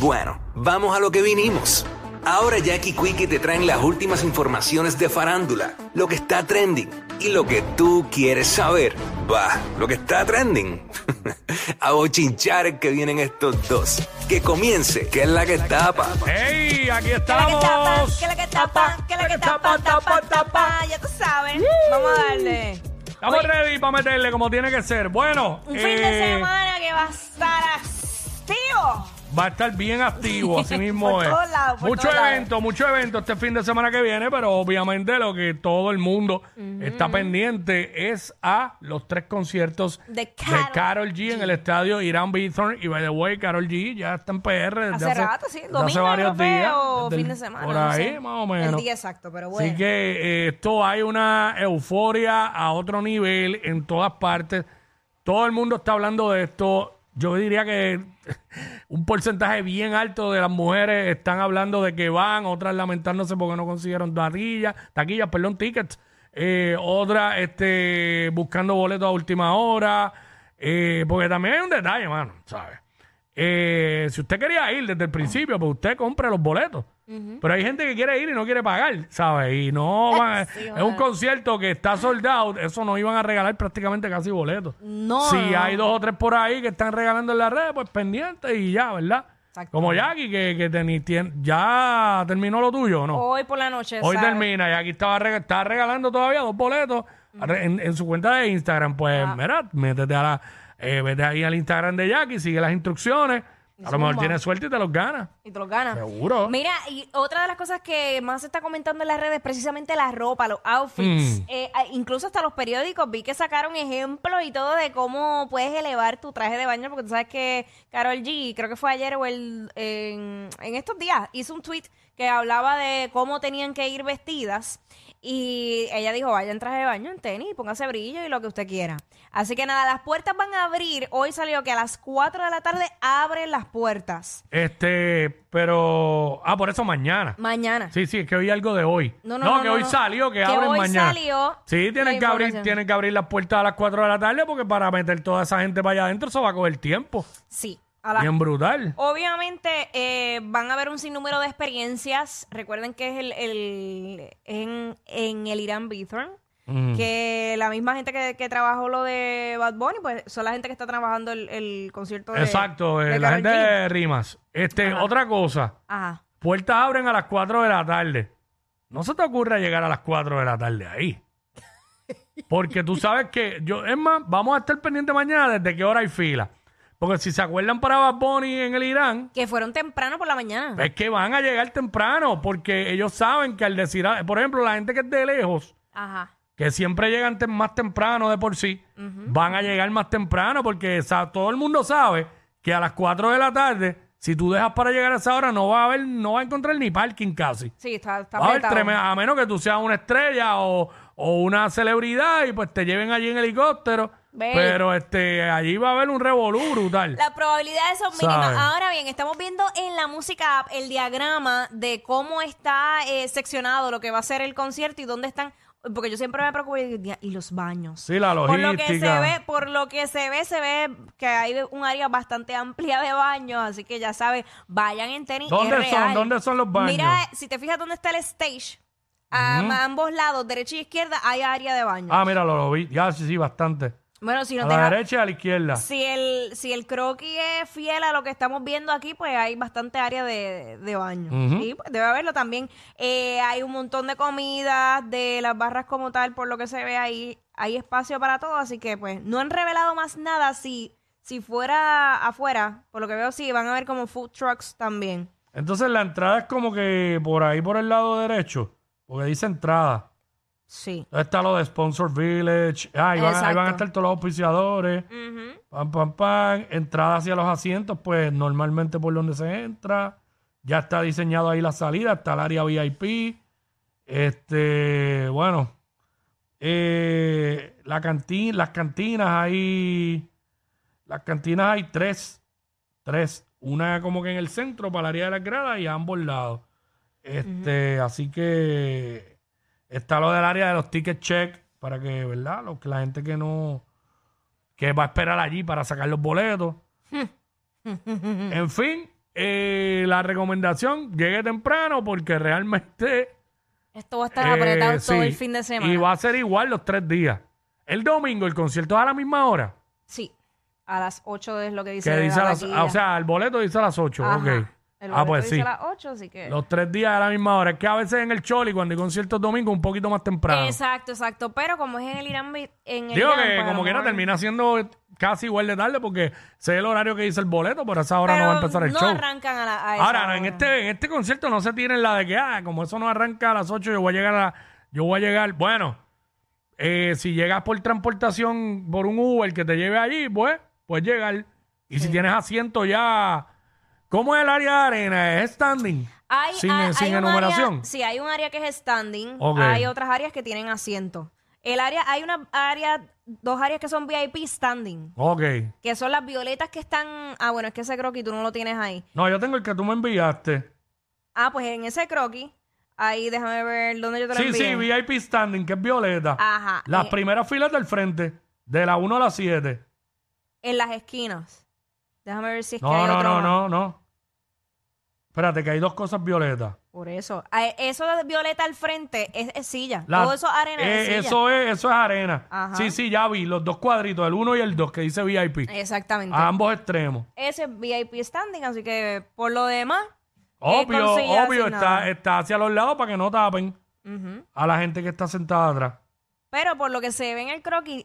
Bueno, vamos a lo que vinimos. Ahora Jacky y Quicky te traen las últimas informaciones de farándula, lo que está trending y lo que tú quieres saber. Bah, lo que está trending. A bochinchar que vienen estos dos. Que comience, que es la que tapa. ¡Ey! Aquí estamos. Que la que tapa, que la que tapa, tapa, tapa. Ya tú sabes. Vamos a darle. Estamos ready para meterle como tiene que ser. Bueno, un fin de semana que va a estar activo. Va a estar bien activo, así mismo es. Mucho evento este fin de semana que viene, pero obviamente lo que todo el mundo está pendiente es a los 3 conciertos de Karol G en el estadio Hiram Bithorn. Y by the way, Karol G ya está en PR desde hace varios días. Fin de semana. Por ahí, más o menos. El día exacto, pero bueno. Así que esto hay una euforia a otro nivel en todas partes. Todo el mundo está hablando de esto. Yo diría que un porcentaje bien alto de las mujeres están hablando de que van, otras lamentándose porque no consiguieron tickets, otras buscando boletos a última hora, porque también hay un detalle, mano, ¿sabes? Si usted quería ir desde el principio, pues usted compra los boletos. Pero hay gente que quiere ir y no quiere pagar, ¿sabes? Y no van, sí, es un concierto que está sold out, eso no iban a regalar prácticamente casi boletos. No. Si hay 2 o 3 por ahí que están regalando en las redes, pues pendiente y ya, ¿verdad? Como Jacky, que ya terminó lo tuyo, ¿no? Hoy por la noche. Hoy ¿sabes? Termina, Jacky estaba regalando todavía 2 boletos en su cuenta de Instagram. Pues mira, métete a vete ahí al Instagram de Jacky, sigue las instrucciones. A lo mejor tienes suerte y te los ganas. Seguro. Mira, y otra de las cosas que más se está comentando en las redes es precisamente la ropa, los outfits. Incluso hasta los periódicos vi que sacaron ejemplos y todo de cómo puedes elevar tu traje de baño, porque tú sabes que Karol G, creo que fue ayer o en estos días, hizo un tweet que hablaba de cómo tenían que ir vestidas. Y ella dijo, vaya en traje de baño, en tenis, póngase brillo y lo que usted quiera. Así que nada, las puertas van a abrir. Hoy salió que a las 4 de la tarde abren las puertas. Pero... Ah, por eso mañana. Mañana. Sí, es que hoy algo de hoy. No, hoy salió, que abren hoy mañana. Sí, tienen que abrir las puertas a las 4 de la tarde porque para meter toda esa gente para allá adentro eso va a coger tiempo. Sí. Bien brutal. Obviamente van a haber un sinnúmero de experiencias. Recuerden que es en el Hiram Bithorn, que la misma gente que trabajó lo de Bad Bunny, pues son la gente que está trabajando el concierto de la gente de Rimas. Otra cosa. Ajá. Puertas abren a las 4 de la tarde. No se te ocurra llegar a las 4 de la tarde ahí. Porque tú sabes que vamos a estar pendientes mañana desde qué hora hay fila. Porque si se acuerdan para Bad Bunny en el Irán... Que fueron temprano por la mañana. Es que van a llegar temprano, porque ellos saben que al decir... Por ejemplo, la gente que es de lejos, que siempre llegan más temprano de por sí, van a llegar más temprano, porque todo el mundo sabe que a las 4 de la tarde, si tú dejas para llegar a esa hora, no va a encontrar ni parking casi. Sí, está apretado. A menos que tú seas una estrella o una celebridad y pues te lleven allí en helicóptero... Pero allí va a haber un revolú brutal. Las probabilidades son mínimas. Ahora bien, estamos viendo en la música app el diagrama de cómo está seccionado lo que va a ser el concierto y dónde están. Porque yo siempre me preocupo y los baños. Sí, la logística. Por lo que se ve que hay un área bastante amplia de baños, así que ya sabes, vayan en tenis. ¿Dónde son los baños? Mira, si te fijas dónde está el stage. A ambos lados, derecha y izquierda, hay área de baños. Ah, mira, lo vi. Ya sí, bastante. Bueno, si no a la derecha y a la izquierda. Si el croquis es fiel a lo que estamos viendo aquí, pues hay bastante área de baño. Uh-huh. Y pues debe haberlo también. Hay un montón de comidas, de las barras como tal, por lo que se ve ahí. Hay espacio para todo, así que pues no han revelado más nada. Si fuera afuera, por lo que veo, sí, van a ver como food trucks también. Entonces la entrada es como que por ahí, por el lado derecho, porque dice entrada. Sí. Está lo de Sponsor Village. Ahí van a estar todos los auspiciadores. Uh-huh. Pam, pam, pam. Entrada hacia los asientos, pues normalmente por donde se entra. Ya está diseñado ahí la salida. Está el área VIP. Bueno. Las cantinas hay tres. Una como que en el centro, para el área de las gradas, y a ambos lados. Uh-huh. Así que está lo del área de los ticket check para que, ¿verdad? La gente que va a esperar allí para sacar los boletos. En fin, la recomendación, llegue temprano porque realmente esto va a estar apretado todo el fin de semana. Y va a ser igual los 3 días. El domingo, el concierto es a la misma hora. Sí, a las 8 es lo que dice. El boleto dice a las 8, ajá. Ok. Pues sí. Las 8, así que los 3 días a la misma hora. Es que a veces en el Choli, cuando hay conciertos domingo, un poquito más temprano. Exacto. Pero como es en el Hiram, termina siendo casi igual de tarde porque sé el horario que dice el boleto, pero a esa hora no va a empezar el show. Arrancan a esa hora. En este concierto no se tienen la de que, como eso no arranca a las 8, yo voy a llegar. Bueno, si llegas por transportación, por un Uber que te lleve allí, pues puedes llegar. Y si tienes asiento ya. ¿Cómo es el área de arena? ¿Es standing? Sin enumeración. Sí, hay un área que es standing. Okay. Hay otras áreas que tienen asiento. Hay dos áreas que son VIP standing. Ok. Que son las violetas que están. Es que ese croquis tú no lo tienes ahí. No, yo tengo el que tú me enviaste. Pues en ese croquis. Ahí déjame ver dónde yo te lo envié. Sí, VIP standing, que es violeta. Ajá. Las primeras filas del frente, de la 1 a la 7. En las esquinas. Déjame ver si es que hay otro. No. Espérate, que hay 2 cosas violetas. Por eso. Eso de violeta al frente es silla. Todo eso es arena. Eso es arena. Ajá. Sí, ya vi. Los 2 cuadritos, el 1 y el 2, que dice VIP. Exactamente. A ambos extremos. Ese es VIP standing, así que por lo demás. Obvio, está hacia los lados para que no tapen a la gente que está sentada atrás. Pero por lo que se ve en el croquis,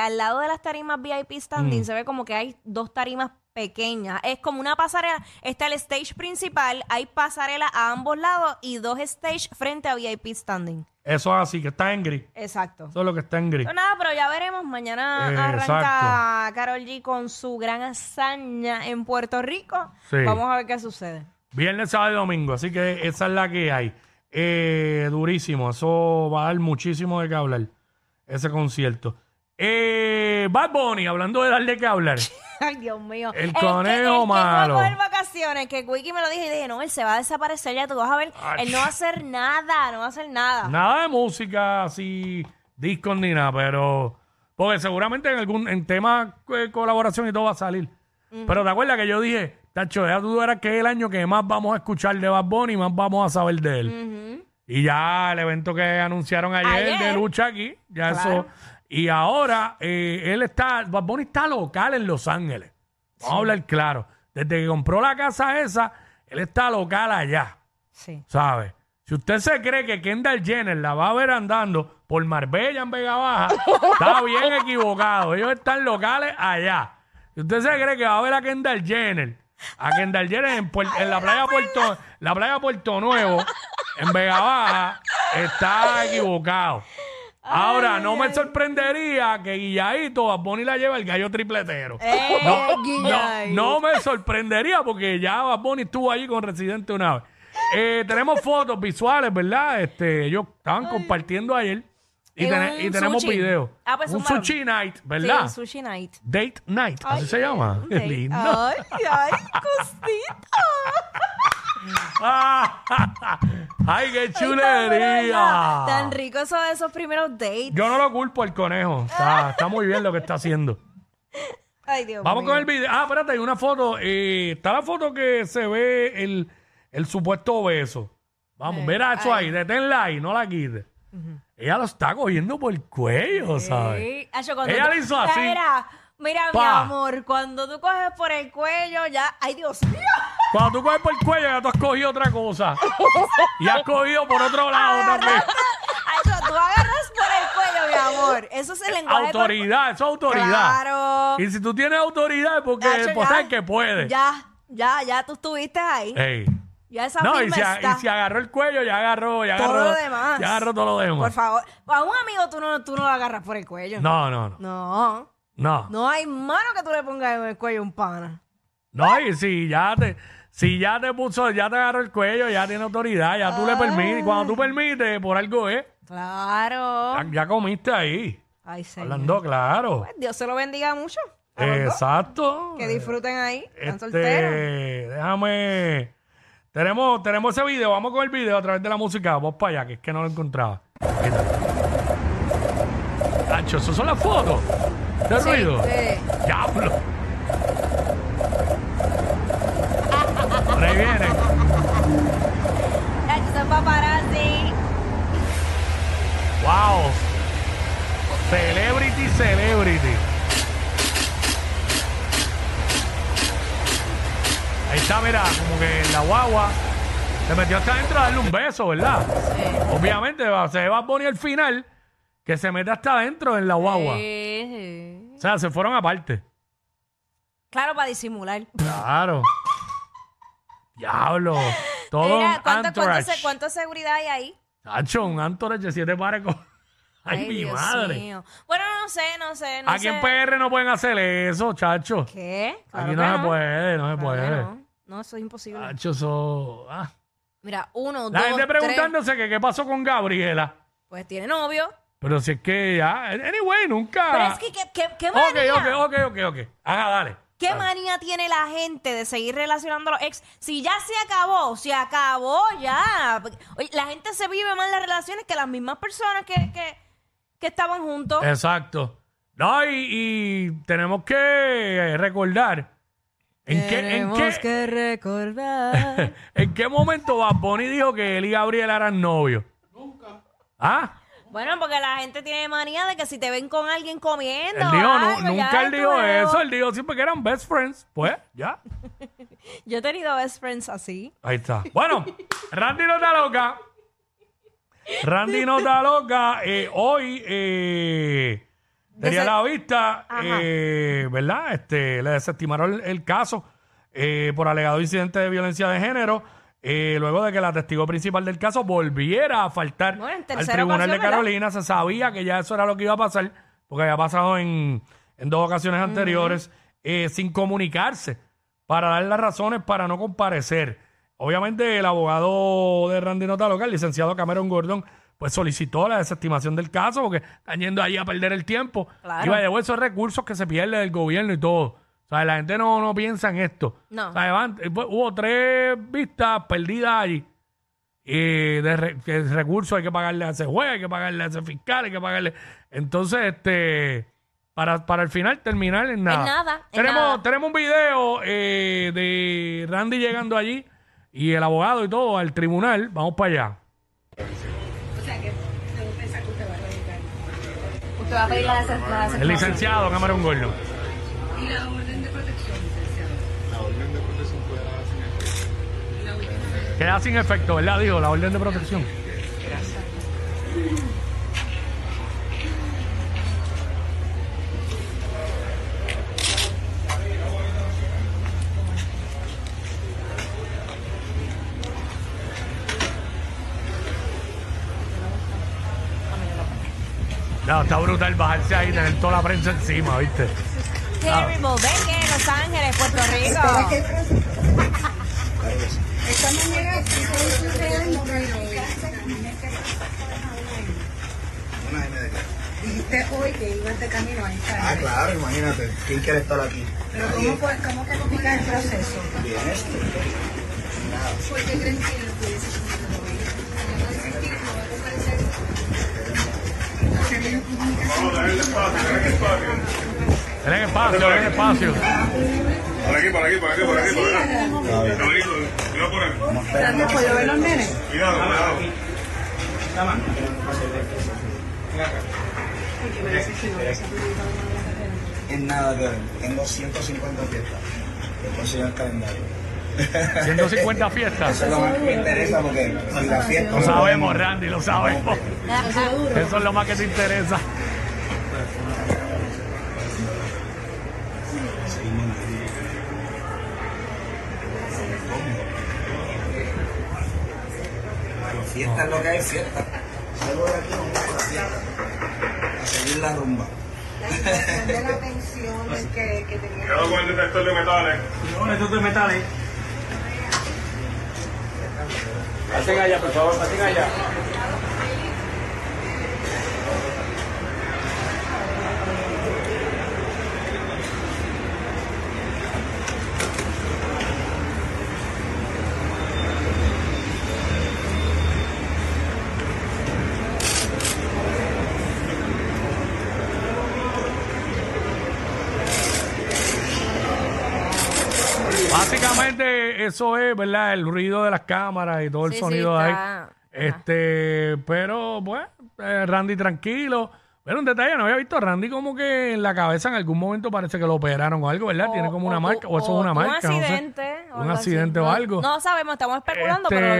al lado de las tarimas VIP standing se ve como que hay 2 tarimas pequeña. Es como una pasarela. Está el stage principal, hay pasarela a ambos lados y 2 stage frente a VIP standing. Eso es así, que está en gris. Exacto. Eso es lo que está en gris. Nada, pero ya veremos. Mañana arranca Karol G con su gran hazaña en Puerto Rico. Sí. Vamos a ver qué sucede. Viernes, sábado y domingo, así que esa es la que hay. Durísimo, eso va a dar muchísimo de qué hablar, ese concierto. Bad Bunny, hablando de darle que hablar. Ay, Dios mío. El conejo malo. Que va a coger vacaciones, que Quicky me lo dije y dije, no, él se va a desaparecer, ya tú vas a ver. Ay. Él no va a hacer nada, Nada de música, así, discos ni nada, pero porque seguramente en temas de colaboración y todo va a salir. Uh-huh. Pero ¿te acuerdas que yo dije, Tacho, ya tú verás que es el año que más vamos a escuchar de Bad Bunny y más vamos a saber de él? Uh-huh. Y ya el evento que anunciaron ayer de lucha aquí, ya claro. Eso. Y ahora, Bad Bunny está local en Los Ángeles. Vamos a hablar claro. Desde que compró la casa esa, él está local allá. Sí. ¿Sabe? Si usted se cree que Kendall Jenner la va a ver andando por Marbella en Vega Baja, está bien equivocado. Ellos están locales allá. Si usted se cree que va a ver a Kendall Jenner, en la playa Puerto Nuevo, en Vega Baja, está equivocado. Ahora, me sorprendería que Guillaíto, a Bunny la lleva el gallo tripletero. No me sorprendería porque ya Bunny estuvo allí con Residente una vez. Tenemos fotos visuales, ¿verdad? Ellos estaban compartiendo ayer y tenemos videos. Un sushi night, ¿verdad? Sí, un sushi night. Date night, así se llama. Qué lindo. Ay, cosita. ¡Ay, qué chulería! Tan rico esos primeros dates. Yo no lo culpo al conejo. Está muy bien lo que está haciendo. Ay, Dios mío. Vamos con el video. Espérate, hay una foto. Está la foto que se ve el supuesto beso. Vamos, mira eso ahí. Deténla ahí, no la quites. Ella lo está cogiendo por el cuello, ¿sabes? Acho, ella le hizo así. Mira, mi amor, cuando tú coges por el cuello, ya... ¡Ay, Dios mío! Cuando tú coges por el cuello, ya tú has cogido otra cosa. Y has cogido por otro lado también. Eso, tú agarras por el cuello, mi amor. Eso es el lenguaje... Autoridad, eso es autoridad. Claro. Y si tú tienes autoridad, porque el es que puede. Ya tú estuviste ahí. Ey. Ya esa no, y si agarró el cuello, ya agarró todo lo demás. Ya agarró todo lo demás. Por favor. A un amigo tú no lo agarras por el cuello. No. No hay mano que tú le pongas en el cuello a un pana. No, y si ya te puso, ya te agarró el cuello, ya tiene autoridad, ya tú le permites. Cuando tú permites, por algo es. Claro. Ya comiste ahí. Ay, señor. Hablando claro. Pues Dios se lo bendiga mucho. Exacto. Que disfruten ahí. Están solteros. Déjame... Tenemos ese video. Vamos con el video a través de la música. Vamos para allá, que es que no lo encontraba. Tacho, ¿esas son las fotos? ¿De ruido? Sí. ¡Diablo! Por ahí viene. Tacho, son paparazzi. ¡Wow! Celebrity. Ahí está, mira, como que la guagua se metió hasta adentro a darle un beso, ¿verdad? Sí. Obviamente se va a poner al final que se mete hasta adentro en la guagua. Sí. O sea, se fueron aparte. Claro, para disimular. Claro. Diablo. Todo mira, ¿cuánto seguridad hay ahí? Tacho, un entourage de 7 pares con... ¡Ay, mi Dios madre! Mío. Bueno, no sé. Aquí en PR no pueden hacer eso, chacho. ¿Qué? Claro, aquí no se puede. No, eso es imposible. Chacho, eso... Ah. Mira, 1, 2, 3... La gente preguntándose que qué pasó con Gabriela. Pues tiene novio. Pero si es que ya... Anyway, nunca... Pero es que ¿qué manía? Ok. Ajá, dale. ¿Qué manía tiene la gente de seguir relacionando a los ex? Si ya se acabó ya. Oye, la gente se vive más las relaciones que las mismas personas que estaban juntos. Exacto. No, y tenemos que recordar. Tenemos que recordar. ¿En qué momento Bad Bunny dijo que él y Gabriel eran novios? Nunca. ¿Ah? Bueno, porque la gente tiene manía de que si te ven con alguien comiendo. Él dijo, algo, nunca él dijo eso. Él dijo siempre que eran best friends. Pues, ya. Yo he tenido best friends así. Ahí está. Bueno, Randy Nota Loca, hoy tenía la vista, ¿verdad? Le desestimaron el caso por alegado incidente de violencia de género, luego de que la testigo principal del caso volviera a faltar al tribunal de Carolina. ¿Verdad? Se sabía que ya eso era lo que iba a pasar, porque había pasado en 2 ocasiones anteriores, sin comunicarse, para dar las razones para no comparecer. Obviamente el abogado de Randy Nota Local, el licenciado Cameron Gordon, pues solicitó la desestimación del caso porque están yendo ahí a perder el tiempo. Claro. Y va a llevar esos recursos que se pierden del gobierno y todo. O sea, la gente no piensa en esto. No. O sea, hubo 3 vistas perdidas allí. Y de recursos hay que pagarle a ese juez, hay que pagarle a ese fiscal, hay que pagarle... Entonces, para al final terminar en nada. Tenemos un video de Randy llegando allí. Y el abogado y todo al tribunal, vamos para allá. O sea que debo pensar que usted va a radicar. Usted va a pedir la el licenciado Cameron Gordon. ¿Y la orden de protección, licenciado? La orden de protección puede dar sin efecto. Queda sin efecto, ¿verdad? Digo, la orden de protección. Gracias. No, está brutal bajarse ahí y tener toda la prensa encima, ¿viste? Terrible, venga, Los Ángeles, Puerto Rico. Esta mañana dijiste hoy que ibas de camino a estar. Ah, claro, imagínate. ¿Quién quiere estar aquí? Pero ¿cómo te complica el proceso? Bien, ¿por qué crees que lo pudiese Tienen espacio. Por aquí. Cuidado. En nada, Karen. Tengo 150 fiestas. Después sigue el calendario. 150 fiestas. Eso es lo que me interesa porque si la fiesta. Lo sabemos, Randy, lo sabemos. Eso es lo más que te interesa. Fiesta es lo que hay, fiesta. Salgo de aquí con una fiesta. A seguir la rumba. La intención de la pensión que tenía. Quedó con el detector de metales. Con el detector de metales. Pasen allá, por favor, pasen allá. Básicamente eso es, ¿verdad? El ruido de las cámaras y todo el sonido ahí. Pero, pues, Randy tranquilo. Pero un detalle, no había visto a Randy como que en la cabeza en algún momento parece que lo operaron o algo, ¿verdad? Tiene como una marca, o eso es una marca. Un accidente o algo. No sabemos, estamos especulando, pero...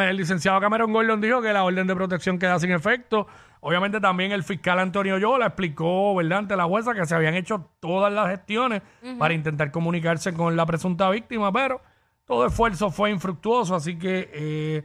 El licenciado Cameron Gordon dijo que la orden de protección queda sin efecto. Obviamente también el fiscal Antonio Yola explicó, ¿verdad?, ante la jueza que se habían hecho todas las gestiones para intentar comunicarse con la presunta víctima, pero todo esfuerzo fue infructuoso, así que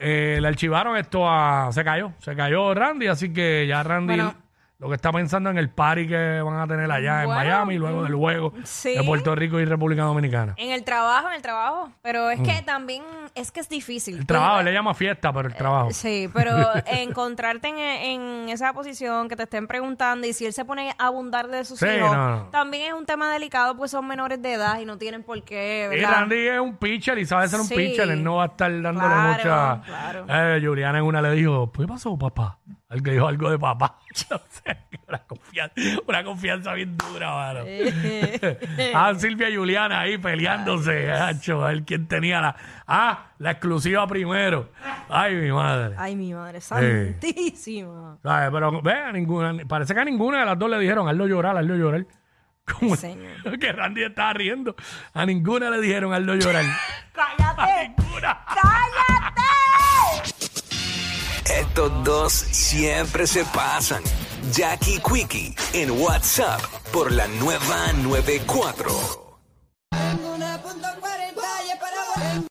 le archivaron esto a... Se cayó Randy, así que ya Randy... Bueno. Lo que está pensando en el party que van a tener allá en Miami, luego del juego de Puerto Rico y República Dominicana. En el trabajo. Pero es que también es difícil. El trabajo, le llama fiesta, pero el trabajo. Sí, pero encontrarte en esa posición que te estén preguntando y si él se pone a abundar de sus hijos, también es un tema delicado porque son menores de edad y no tienen por qué, ¿verdad? Y Randy es un pitcher y sabe ser un pitcher. Él no va a estar dándole mucha... Juliana en una le dijo, ¿qué pasó, papá? El que dijo algo de papá. Una confianza bien dura, mano. Silvia y Juliana ahí peleándose, gacho. A ver quién tenía la exclusiva primero. Ay, mi madre. Ay, mi madre, santísima. ¿Sabes? Pero vea, parece que a ninguna de las dos le dijeron, hazlo llorar. Como que Randy estaba riendo. A ninguna le dijeron, hazlo llorar. ¡Cállate! ¡Cállate! Estos dos siempre se pasan. Jacky y Quicky en WhatsApp por la nueva 94.